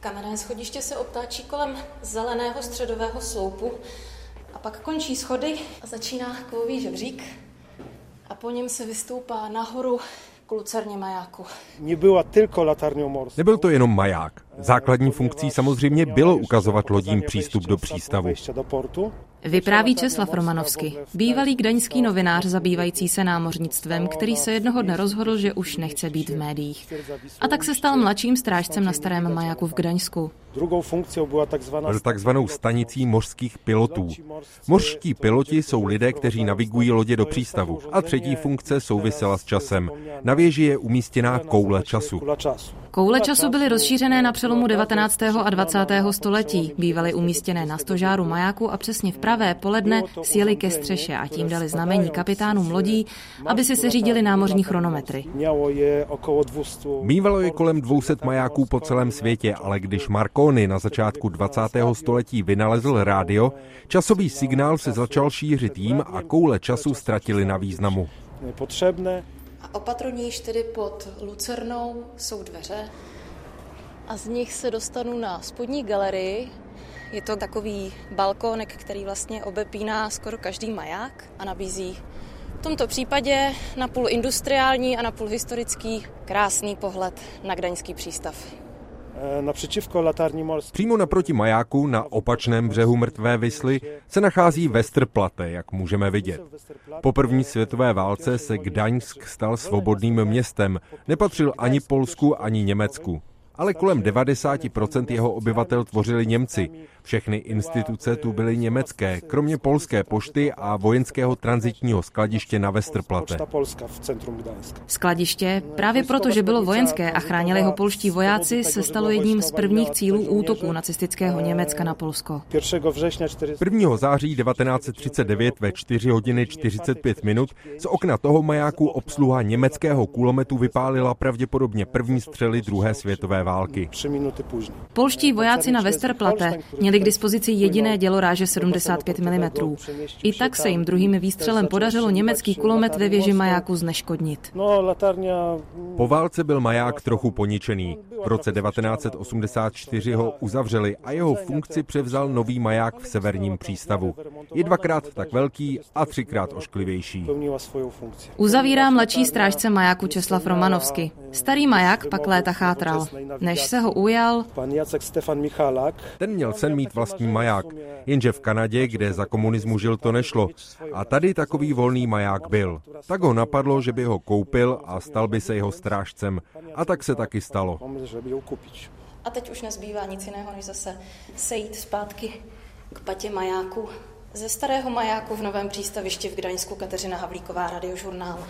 Kamenné schodiště se obtáčí kolem zeleného středového sloupu a pak končí schody a začíná kovový žebřík a po něm se vystoupá nahoru k lucerně majáku. Nebyl to jenom maják. Základní funkcí samozřejmě bylo ukazovat lodím přístup do přístavu. Vypráví Česlav Romanovský, bývalý gdaňský novinář zabývající se námořnictvem, který se jednoho dne rozhodl, že už nechce být v médiích. A tak se stal mladším strážcem na Starém Majáku v Gdaňsku. Byl takzvanou stanicí mořských pilotů. Mořští piloti jsou lidé, kteří navigují lodě do přístavu. A třetí funkce souvisela s časem. Na věži je umístěná koule času. Koule času byly rozšířené na přelomu 19. a 20. století, bývaly umístěné na stožáru majáku a přesně v pravé poledne sjeli ke střeše a tím dali znamení kapitánům lodí, aby si seřídili námořní chronometry. Mívalo je kolem 200 majáků po celém světě, ale když Marconi na začátku 20. století vynalezl rádio, časový signál se začal šířit jím a koule času ztratily na významu. A opatrnějš tedy pod lucernou jsou dveře a z nich se dostanu na spodní galerii. Je to takový balkónek, který vlastně obepíná skoro každý maják a nabízí v tomto případě napůl industriální a napůl historický krásný pohled na gdaňský přístav. Přímo naproti majáku, na opačném břehu Mrtvé Visly, se nachází Westerplatte, jak můžeme vidět. Po první světové válce se Gdaňsk stal svobodným městem, nepatřil ani Polsku, ani Německu. Ale kolem 90% jeho obyvatel tvořili Němci. Všechny instituce tu byly německé, kromě polské pošty a vojenského tranzitního skladiště na Westerplatte. Skladiště, právě proto, že bylo vojenské a chránili ho polští vojáci, se stalo jedním z prvních cílů útoku nacistického Německa na Polsko. 1. září 1939 ve 4 hodiny 45 minut z okna toho majáku obsluha německého kulometu vypálila pravděpodobně první střely druhé světové války. Polští vojáci na Westerplatte měli k dispozici jediné dělo ráže 75 mm. I tak se jim druhým výstřelem podařilo německý kulomet ve věži majáku zneškodnit. Po válce byl maják trochu poničený. V roce 1984 ho uzavřeli a jeho funkci převzal nový maják v severním přístavu. Je 2krát tak velký a 3krát ošklivější. Uzavírá mladší strážce majáku Česlav Romanovský. Starý maják pak léta chátral. Než se ho ujal, ten měl sen mít vlastní maják, jenže v Kanadě, kde za komunismu žil, to nešlo. A tady takový volný maják byl. Tak ho napadlo, že by ho koupil a stal by se jeho strážcem. A tak se taky stalo. A teď už nezbývá nic jiného, než zase sejít zpátky k patě majáku. Ze starého majáku v novém přístavišti v Gdaňsku Kateřina Havlíková, Radiožurnál.